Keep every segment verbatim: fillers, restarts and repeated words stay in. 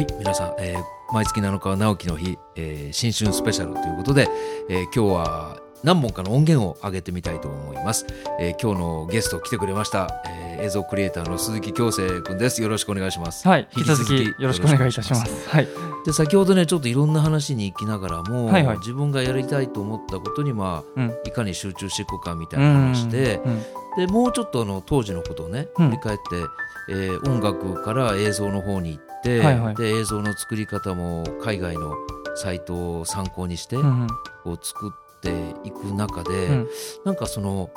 はい、皆さん、えー、毎月なのか直樹の日、えー、新春スペシャルということで、えー、今日は何本かの音源を上げてみたいと思います、えー、今日のゲスト来てくれました、えー、映像クリエイターの鈴木京成君です。よろしくお願いします。はい、引き続きよろしくお願いいたします。はい、で先ほどねちょっといろんな話に行きながらも、はいはい、自分がやりたいと思ったことに、まあうん、いかに集中していくかみたいな話で、うんうんうん、でもうちょっとあの当時のことをね振り返って、うんえー、音楽から映像の方に行って、はいはい、で映像の作り方も海外のサイトを参考にして、うんうん、こう作ってっていく中で、うん、なんかその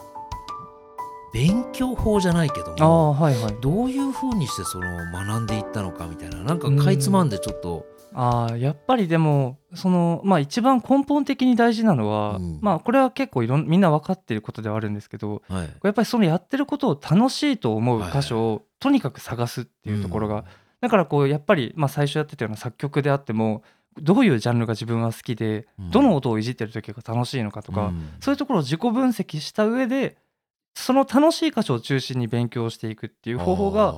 勉強法じゃないけども、あ、はいはい、どういうふうにしてその学んでいったのかみたいな、なんかかいつまんでちょっと、うん、あやっぱりでもその、まあ、一番根本的に大事なのは、うんまあ、これは結構いろんみんな分かっていることではあるんですけど、はい、やっぱりそのやってることを楽しいと思う箇所をとにかく探すっていうところが、はいはい、だからこうやっぱり、まあ、最初やってたような作曲であってもどういうジャンルが自分は好きで、うん、どの音をいじってる時が楽しいのかとか、うん、そういうところを自己分析した上でその楽しい箇所を中心に勉強していくっていう方法が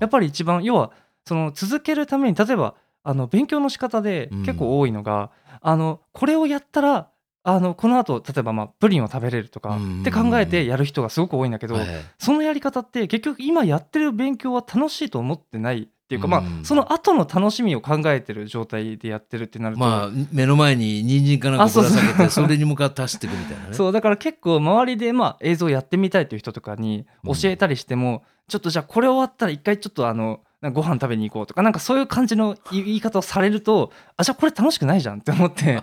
やっぱり一番、要はその続けるために、例えばあの勉強の仕方で結構多いのが、うん、あのこれをやったらあのこの後例えばまあプリンを食べれるとかって考えてやる人がすごく多いんだけど、うん、そのやり方って結局今やってる勉強は楽しいと思ってないっていうか、まあ、その後の楽しみを考えてる状態でやってるってなると、まあ、目の前に人参かなんかぶら下げてそれに向かって走っていくみたいなねそうだから結構周りで、まあ、映像やってみたいという人とかに教えたりしても、うん、ちょっとじゃあこれ終わったら一回ちょっとあのご飯食べに行こうとか、なんかそういう感じの言い方をされるとあじゃあこれ楽しくないじゃんって思って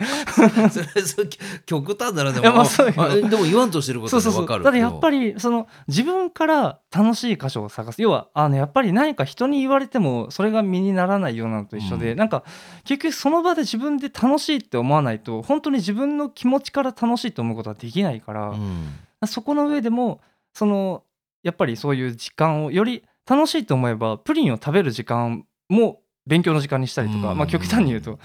それそれ極端だな。でも、まあ、そういうのでも言わんとしてることが分かる。そうそうそう、だからやっぱりその自分から楽しい箇所を探す、要はあのやっぱり何か人に言われてもそれが身にならないようなのと一緒で、うん、なんか結局その場で自分で楽しいって思わないと本当に自分の気持ちから楽しいと思うことはできないから、うん、そこの上でもそのやっぱりそういう時間をより楽しいと思えばプリンを食べる時間も勉強の時間にしたりとか、うんまあ、極端に言うと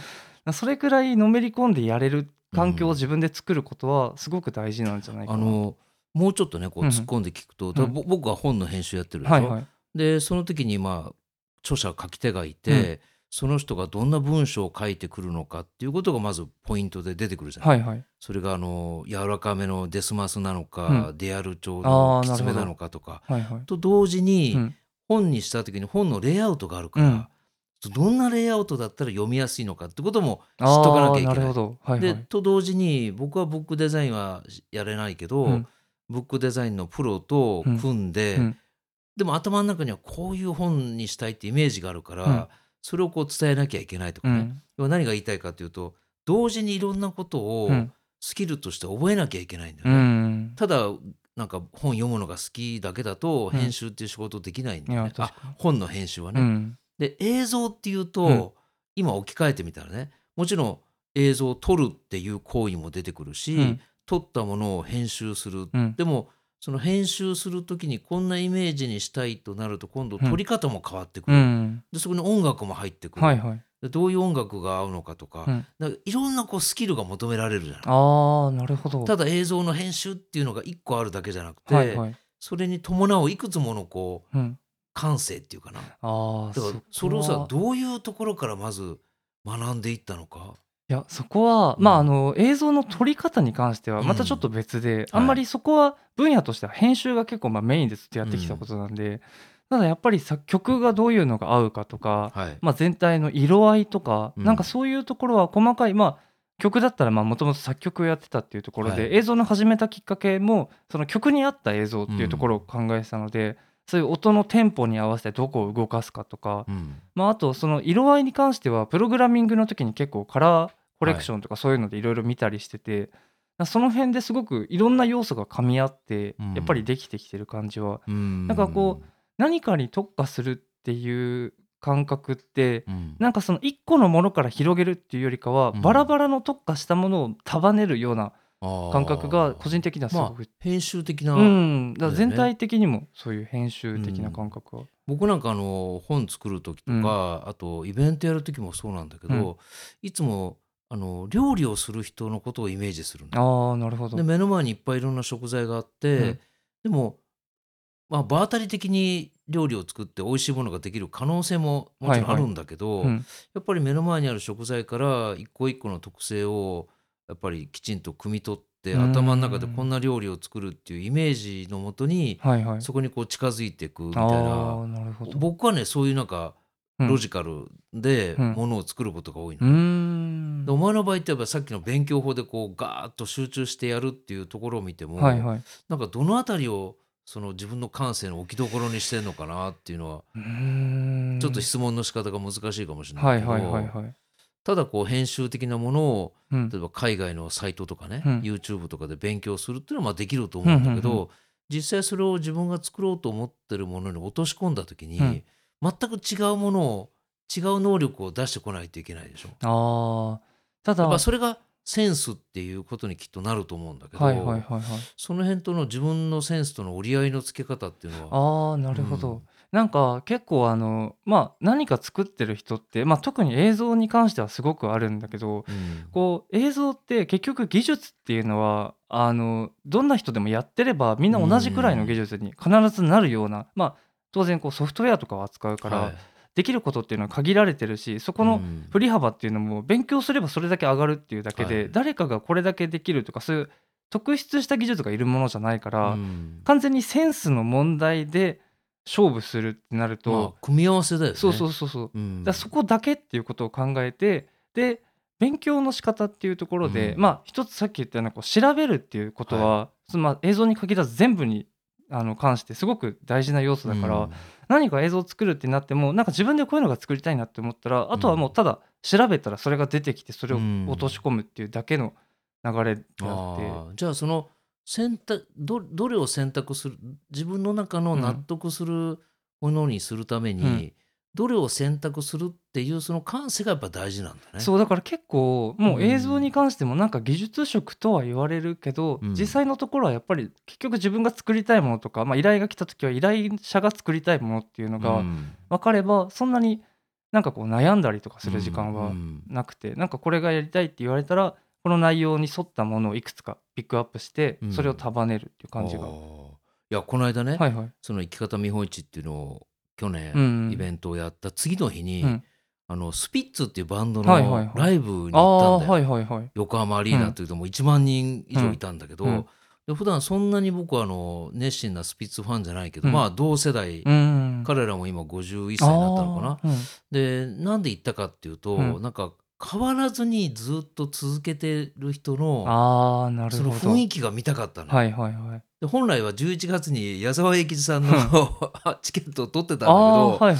それくらいのめり込んでやれる環境を自分で作ることはすごく大事なんじゃないかな、うん、あのもうちょっとねこう突っ込んで聞くと、うん、僕は本の編集やってるでしょ、はいはい、でその時にまあ著者書き手がいて、うん、その人がどんな文章を書いてくるのかっていうことがまずポイントで出てくるじゃない、はいはい、それがあの柔らかめのデスマスなのか、うん、デアル調のきつめなのかとか、はいはい、と同時に、うん本にした時に本のレイアウトがあるから、うん、どんなレイアウトだったら読みやすいのかってことも知っとかなきゃいけない。なるほど、はいはい、でと同時に僕はブックデザインはやれないけど、うん、ブックデザインのプロと組んで、うんうん、でも頭の中にはこういう本にしたいってイメージがあるから、うん、それをこう伝えなきゃいけないとかね、うん、何が言いたいかというと同時にいろんなことをスキルとして覚えなきゃいけないんだよね、うん、ただなんか本読むのが好きだけだと編集っていう仕事できないんで、ねうん、あ本の編集はね、うん、で映像っていうと、うん、今置き換えてみたらねもちろん映像を撮るっていう行為も出てくるし、うん、撮ったものを編集する、うん、でもその編集するときにこんなイメージにしたいとなると今度撮り方も変わってくる、うん、でそこに音楽も入ってくる、はいはい、でどういう音楽が合うのかとか、うん、なんかいろんなこうスキルが求められるじゃない。あ、なるほど。ただ映像の編集っていうのがいっこあるだけじゃなくて、はいはい、それに伴ういくつものこう、うん、感性っていうかな、あだからそれをさどういうところからまず学んでいったのか。いやそこは、まあ、あの映像の撮り方に関してはまたちょっと別で、うん、あんまりそこは分野としては編集が結構まあメインでずっとやってきたことなんで、うん、ただやっぱり作曲がどういうのが合うかとか、はいまあ、全体の色合いとか、うん、なんかそういうところは細かい、まあ、曲だったらもともと作曲をやってたっていうところで、はい、映像の始めたきっかけもその曲に合った映像っていうところを考えてたので、うん、そういう音のテンポに合わせてどこを動かすかとか、うんまあ、あとその色合いに関してはプログラミングの時に結構カラーコレクションとかそういうのでいろいろ見たりしてて、はい、その辺ですごくいろんな要素が噛み合ってやっぱりできてきてる感じは、うん、なんかこう何かに特化するっていう感覚って、うん、なんかその一個のものから広げるっていうよりかは、うん、バラバラの特化したものを束ねるような感覚が個人的にはすごく、まあ、編集的な、うん、だから全体的にもそういう編集的な感覚は、うん、僕なんかあの本作る時とか、うん、あとイベントやる時もそうなんだけど、うん、いつもあの料理をする人のことをイメージするの。あー、なるほど。で目の前にいっぱいいろんな食材があって、うん、でもまあ、場当たり的に料理を作って美味しいものができる可能性ももちろんあるんだけど、はいはいうん、やっぱり目の前にある食材から一個一個の特性をやっぱりきちんと汲み取って頭の中でこんな料理を作るっていうイメージのもとに、はいはい、そこにこう近づいていくみたいな。なるほど。僕はねそういうなんかロジカルでものを作ることが多いの、うんうん、でお前の場合ってやっぱさっきの勉強法でこうガーッと集中してやるっていうところを見ても、はいはい、なんかどのあたりをその自分の感性の置きどころにしてんのかなっていうのはうーんちょっと質問の仕方が難しいかもしれないけど、はいはいはいはい、ただこう編集的なものを、うん、例えば海外のサイトとかね、うん、YouTube とかで勉強するっていうのはまあできると思うんだけど、うんうんうん、実際それを自分が作ろうと思ってるものに落とし込んだ時に、うん、全く違うものを違う能力を出してこないといけないでしょ。あただやっぱそれがセンスっていうことにきっとなると思うんだけど、はいはいはいはい、その辺との自分のセンスとの折り合いのつけ方っていうのはあーなるほど、うん、なんか結構あの、まあ、何か作ってる人って、まあ、特に映像に関してはすごくあるんだけど、うん、こう映像って結局技術っていうのはあのどんな人でもやってればみんな同じくらいの技術に必ずなるような、うんまあ、当然こうソフトウェアとかを扱うから、はいできることっていうのは限られてるしそこの振り幅っていうのも勉強すればそれだけ上がるっていうだけで、はい、誰かがこれだけできるとかそういう特筆した技術がいるものじゃないから、うん、完全にセンスの問題で勝負するってなると、まあ、組み合わせだよねそうそうそうそう、うん、だからそこだけっていうことを考えてで勉強の仕方っていうところで、うん、まあ一つさっき言ったようなこう調べるっていうことは、はいまあ、映像に限らず全部にあの関してすごく大事な要素だから、うん、何か映像を作るってなってもなんか自分でこういうのが作りたいなって思ったらあとはもうただ調べたらそれが出てきてそれを落とし込むっていうだけの流れであって、うん、あじゃあその選択 ど, どれを選択する自分の中の納得するものにするために、うんうん、どれを選択するっていうその感性がやっぱ大事なんだね。そうだから結構もう映像に関してもなんか技術職とは言われるけど、うん、実際のところはやっぱり結局自分が作りたいものとか、まあ、依頼が来た時は依頼者が作りたいものっていうのが分かればそんなになんかこう悩んだりとかする時間はなくて、うん、なんかこれがやりたいって言われたらこの内容に沿ったものをいくつかピックアップしてそれを束ねるっていう感じが、うん、いやこの間ね、はいはい、その生き方見本市っていうのを去年、うん、イベントをやった次の日に、うん、あのスピッツっていうバンドのライブに行ったんだよ、はいはいはい、横浜アリーナっていうともういちまんにん以上いたんだけど、うんうん、で普段そんなに僕はあの熱心なスピッツファンじゃないけど、うん、まあ同世代、うん、彼らも今ごじゅういっさいになったのかな、うん、でなんで行ったかっていうと、うん、なんか変わらずにずっと続けてる人のあなるほどその雰囲気が見たかったの、はいはいはい、で本来はじゅういちがつに矢沢永吉さんのチケットを取ってたんだけど、はいはい、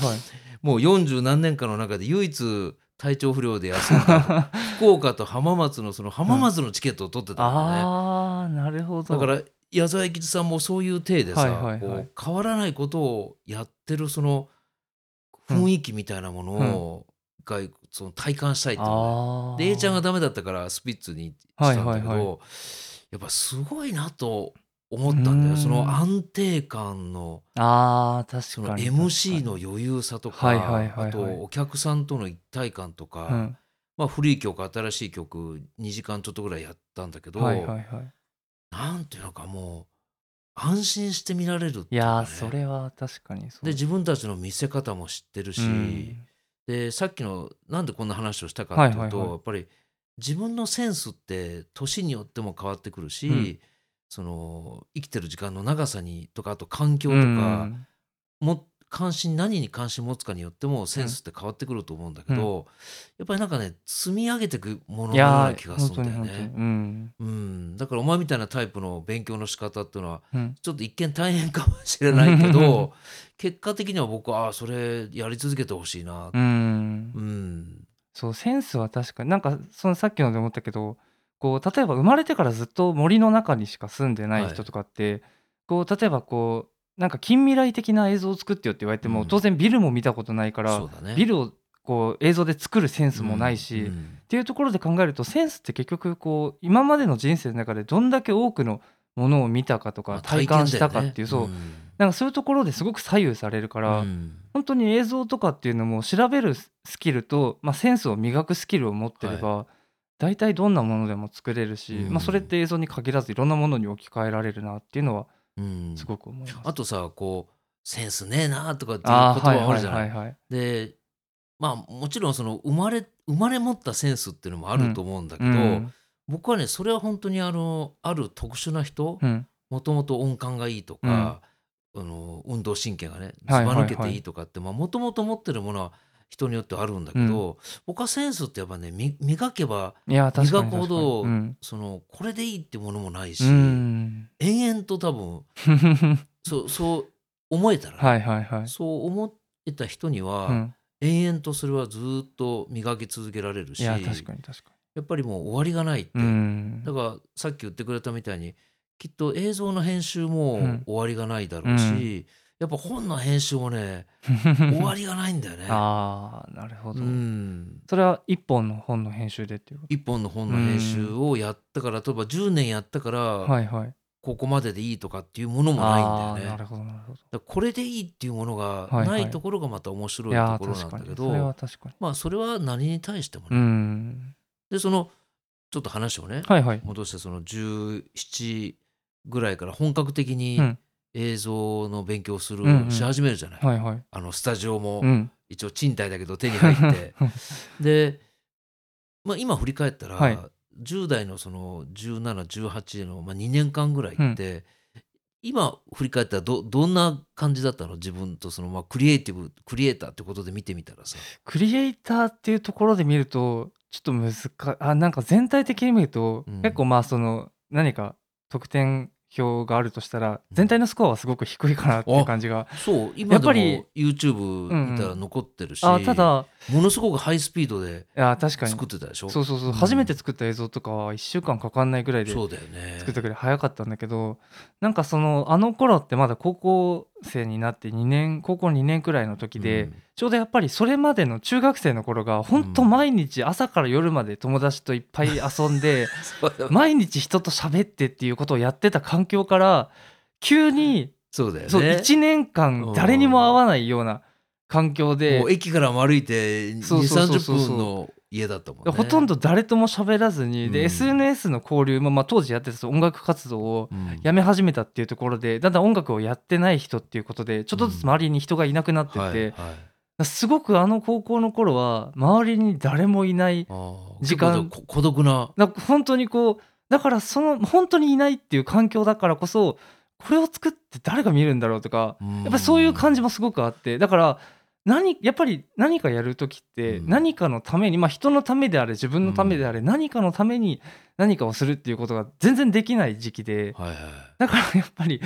もうよんじゅう何年間の中で唯一体調不良で休んだ福岡と浜松のその浜松のチケットを取ってたんだよね、うん、あなるほどだから矢沢永吉さんもそういう体でさ、はいはいはい、こう変わらないことをやってるその雰囲気みたいなものを、うん一回その体感したいってので、で A ちゃんがダメだったからスピッツにしたんだけど、はいはいはい、やっぱすごいなと思ったんだよその安定感の、あ確かにその エムシー の余裕さとか、はいはいはいはい、あとお客さんとの一体感とか、うんまあ、古い曲新しい曲にじかんちょっとぐらいやったんだけど、はいはいはい、なんていうのかもう安心して見られるって、ね、いやそれは確かにそうで自分たちの見せ方も知ってるし、うんでさっきのなんでこんな話をしたかっていうと、はいはいはい、やっぱり自分のセンスって年によっても変わってくるし、うん、その生きてる時間の長さにとかあと環境とか、うん、も関心何に関心持つかによってもセンスって変わってくると思うんだけど、うん、やっぱりなんかね積み上げていくもののような気がするんだよね、うんうん、だからお前みたいなタイプの勉強の仕方っていうのは、うん、ちょっと一見大変かもしれないけど結果的には僕はあそれやり続けてほしいな、うんうん、そうセンスは確かになんかそのさっきので思ったけどこう例えば生まれてからずっと森の中にしか住んでない人とかって、はい、こう例えばこうなんか近未来的な映像を作ってよって言われても、うん、当然ビルも見たことないから、そうだね、ビルをこう映像で作るセンスもないし、うんうん、っていうところで考えるとセンスって結局こう今までの人生の中でどんだけ多くのものを見たかとか体感したかっていう、まあ体験だよね、そう、うん、なんかそういうところですごく左右されるから、うん、本当に映像とかっていうのも調べるスキルと、まあ、センスを磨くスキルを持ってれば、はい、大体どんなものでも作れるし、うんまあ、それって映像に限らずいろんなものに置き換えられるなっていうのはうん、すごく思います。あとさ、こうセンスねえなとかっていう言葉あるじゃない。はいはいはいはい、で、まあもちろんその生まれ生まれ持ったセンスっていうのもあると思うんだけど、うんうん、僕はねそれは本当にあのある特殊な人、もともと音感がいいとか、うん、あの運動神経がねずば抜けていいとかって、もともと持ってるものは人によってあるんだけど、うん、僕はセンスってやっぱね磨けば磨くほど、うん、そのこれでいいってものもないし、うん、延々と多分そう、そう思えたら、はいはいはい、そう思えた人には、うん、延々とそれはずっと磨き続けられるし、いや確かに確かに、やっぱりもう終わりがないって、うん、だからさっき言ってくれたみたいにきっと映像の編集も終わりがないだろうし、うんうん、やっぱ本の編集もね終わりがないんだよね。ああ、なるほど、うん。それは一本の本の編集でっていうこと。一本の本の編集をやったから、例えばじゅうねんやったから、はいはい、ここまででいいとかっていうものもないんだよね。あ、なるほどなるほど。だからこれでいいっていうものがないところがまた面白いところなんだけど、はいはい、いやー、確かにそれは確かに。まあそれは何に対してもね。うんでそのちょっと話をね、はいはい、戻してそのじゅうななぐらいから本格的に、うん、映像の勉強をする、うんうん、し始めるじゃない、はいはい、あのスタジオも、うん、一応賃貸だけど手に入ってで、まあ、今振り返ったら、はい、じゅう代のそのじゅうなな、じゅうはちの、まあ、にねんかんぐらいって、うん、今振り返ったら ど, どんな感じだったの？自分とその、まあ、クリエイティブクリエイターってことで見てみたらさ、クリエイターっていうところで見るとちょっと難しい。あ、なんか全体的に見ると、うん、結構まあその何か得点表があるとしたら全体のスコアはすごく低いかなっていう感じが、うん、そう今でも YouTube 見たら残ってるし、うんうん、あ、ただものすごくハイスピードで作ってたでしょ。そうそうそう、うん、初めて作った映像とかはいっしゅうかんかかんないぐらいで作ったぐらい早かったんだけど、なんかそのあの頃ってまだ高校生になってにねん、高校にねんくらいの時で、うん、ちょうどやっぱりそれまでの中学生の頃が本当毎日朝から夜まで友達といっぱい遊んで、うん、毎日人と喋ってっていうことをやってた環境から急にそうだよね、そういちねんかん誰にも会わないような環境で、もう駅から歩いて にじゅう、さんじゅっぷんの家だったもんね。ほとんど誰とも喋らずに、で、うん、エスエヌエス の交流も、まあ、当時やってた音楽活動をやめ始めたっていうところで、うん、だんだん音楽をやってない人っていうことでちょっとずつ周りに人がいなくなってて、うん、はいはい、すごくあの高校の頃は周りに誰もいない時間、孤独な、なんか本当にこう、だからその本当にいないっていう環境だからこそこれを作って誰が見るんだろうとか、うん、やっぱそういう感じもすごくあって、だから何やっぱり何かやるときって何かのために、うん、まあ、人のためであれ自分のためであれ、うん、何かのために何かをするっていうことが全然できない時期で、はいはい、だからやっぱり、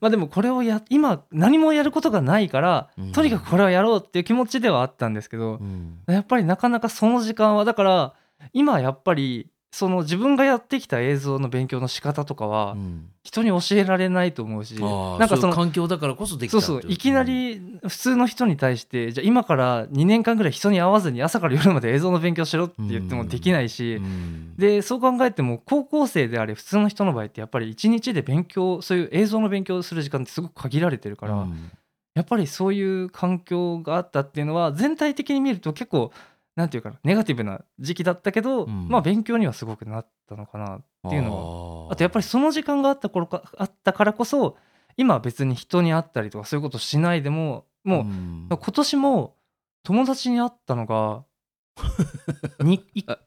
まあ、でもこれをや今何もやることがないから、うん、とにかくこれをやろうっていう気持ちではあったんですけど、うん、やっぱりなかなかその時間は、だから今やっぱりその自分がやってきた映像の勉強の仕方とかは人に教えられないと思うし、うん、なんかその環境だからこそできた。そうそう、いきなり普通の人に対してじゃあ今からにねんかんぐらい人に会わずに朝から夜まで映像の勉強しろって言ってもできないし、うんうん、でそう考えても高校生であれ普通の人の場合ってやっぱりいちにちで勉強、そういう映像の勉強する時間ってすごく限られてるから、うん、やっぱりそういう環境があったっていうのは全体的に見ると結構なんていうかな、ネガティブな時期だったけど、うん、まあ、勉強にはすごくなったのかなっていうのは、 あ, あとやっぱりその時間があった頃かあったからこそ今別に人に会ったりとかそういうことしないでももう、うん、今年も友達に会ったのが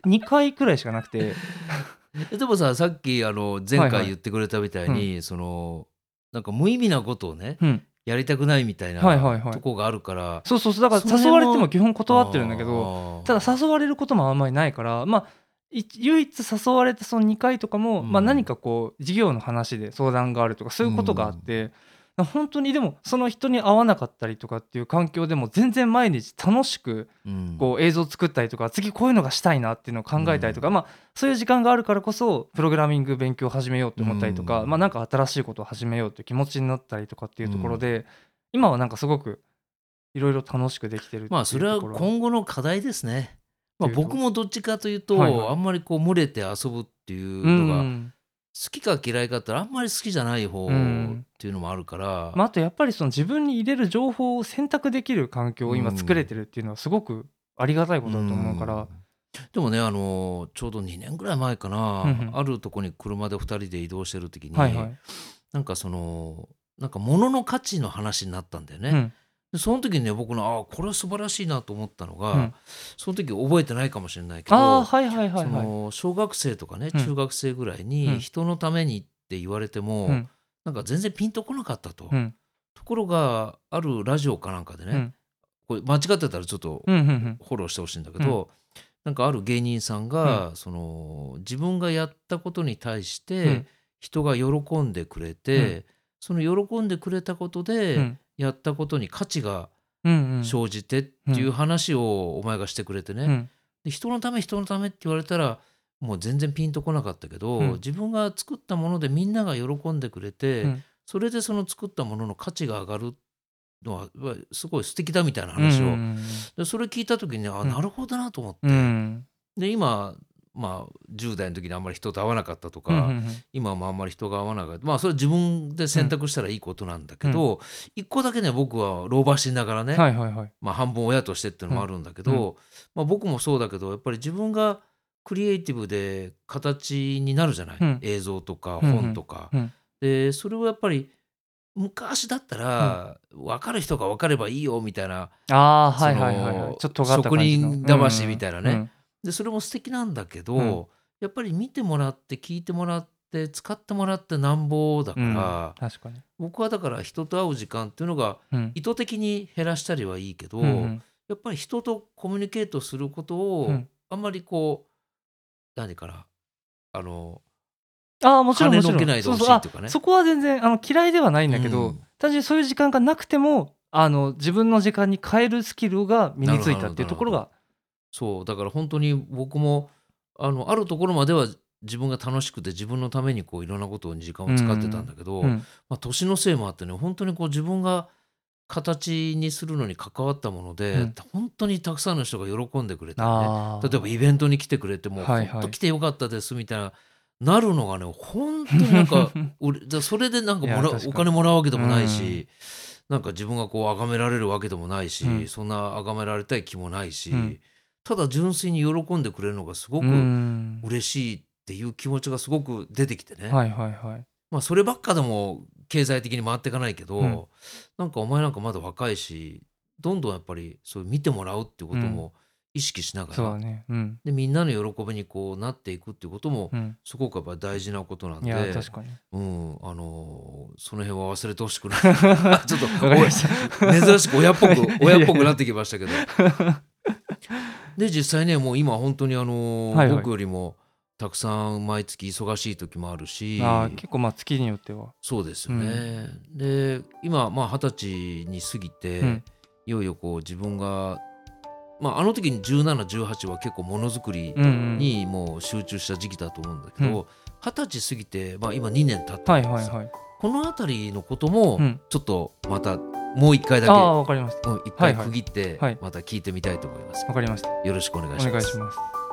にかいくらいしかなくてでもさ、さっきあの前回言ってくれたみたいに、はいはい、うん、そのなんか無意味なことをね、うん、やりたくないみたいな、はいはいはい、とこがあるから、そうそうそう、だから誘われても基本断ってるんだけど、ただ誘われることもあんまりないから、まあ唯一誘われたそのにかいとかも、うん、まあ、何かこう事業の話で相談があるとかそういうことがあって、うん、本当にでもその人に会わなかったりとかっていう環境でも全然毎日楽しくこう映像作ったりとか、うん、次こういうのがしたいなっていうのを考えたりとか、うん、まあ、そういう時間があるからこそプログラミング勉強を始めようと思ったりとか、うん、まあ、なんか新しいことを始めようという気持ちになったりとかっていうところで、うん、今はなんかすごくいろいろ楽しくできてるっていうところ、まあ、それは今後の課題ですね。まあ、僕もどっちかというと、はいはい、あんまりこう群れて遊ぶっていうのが好きか嫌いかってあんまり好きじゃない方っていうのもあるから、まあ、あとやっぱりその自分に入れる情報を選択できる環境を今作れてるっていうのはすごくありがたいことだと思うから、うんうん、でもね、あのちょうどにねんぐらい前かな、うんうん、あるとこに車でふたりで移動してる時に、はいはい、なんかそのなんか物の価値の話になったんだよね、うん、でその時にね僕のあこれは素晴らしいなと思ったのが、うん、その時覚えてないかもしれないけどあ、はいはいはいはい、その小学生とかね中学生ぐらいに人のためにって言われても、うん、なんか全然ピンとこなかったと、うん、ところがあるラジオかなんかでね、うん、これ間違ってたらちょっとフォローしてほしいんだけど、うんうんうん、なんかある芸人さんが、うん、その自分がやったことに対して、うん、人が喜んでくれて、うん、その喜んでくれたことで、うん、やったことに価値が生じてっていう話をお前がしてくれてね、うん、で人のため人のためって言われたらもう全然ピンとこなかったけど、うん、自分が作ったものでみんなが喜んでくれて、うん、それでその作ったものの価値が上がるのはすごい素敵だみたいな話を、うんうんうん、でそれ聞いた時にあなるほどなと思って、うん、で今、まあ、じゅう代の時にあんまり人と会わなかったとか、うんうんうん、今もあんまり人が会わなかった、まあ、それは自分で選択したらいいことなんだけど、うん、一個だけね僕は老婆しながらね、はいはいはいまあ、半分親としてっていうのもあるんだけど、うんうんまあ、僕もそうだけどやっぱり自分がクリエイティブで形になるじゃない、うん、映像とか本とか、うんうんうん、でそれをやっぱり昔だったら、うん、分かる人が分かればいいよみたいなあはいはいはいちょっと尖った感じの職人魂みたいなね、うんうん、でそれも素敵なんだけど、うん、やっぱり見てもらって聞いてもらって使ってもらってなんぼだから、うん、確かに僕はだから人と会う時間っていうのが意図的に減らしたりはいいけど、うん、やっぱり人とコミュニケートすることをあんまりこう、うん何からあのあもちろんもちろんそうそうあそこは全然あの嫌いではないんだけど、うん、単純にそういう時間がなくてもあの自分の時間に変えるスキルが身についたっていうところがそうだから本当に僕も あのあるところまでは自分が楽しくて自分のためにこういろんなことに時間を使ってたんだけど、うんうんまあ、年のせいもあってね本当にこう自分が形にするのに関わったもので、うん、本当にたくさんの人が喜んでくれて、ね、例えばイベントに来てくれてもうほんと来てよかったですみたいな、はいはい、なるのがね本当になんかそれでなんかもらお金もらうわけでもないし、うん、なんか自分がこう崇められるわけでもないし、うん、そんな崇められたい気もないし、うん、ただ純粋に喜んでくれるのがすごく嬉しいっていう気持ちがすごく出てきてね、うんはいはいはいまあ、そればっかでも経済的に回っていかないけど、うん、なんかお前なんかまだ若いしどんどんやっぱりそう見てもらうっていうことも意識しながら、うんそうねうん、でみんなの喜びにこうなっていくっていうこともすごくやっぱり大事なことなんで、うんいや確かにうん、あのー、その辺は忘れてほしくないちょっと珍しく親っぽく親っぽくなってきましたけどで実際ねもう今本当に、あのーはいはい、僕よりもたくさん毎月忙しい時もあるしあ結構まあ月によってはそうですよね、うん、で今まあはたちに過ぎて、うん、いよいよこう自分が、まあ、あの時にじゅうなな、じゅうはちは結構ものづくりにもう集中した時期だと思うんだけど、うんうん、はたち過ぎて、まあ、今にねん経ったんです、はいはいはい、この辺りのこともちょっとまたもう一回だけ、うん、あ分かりましたもう一回区切ってまた聞いてみたいと思いますわ、はいはい、かりましたよろしくお願いします。お願いします。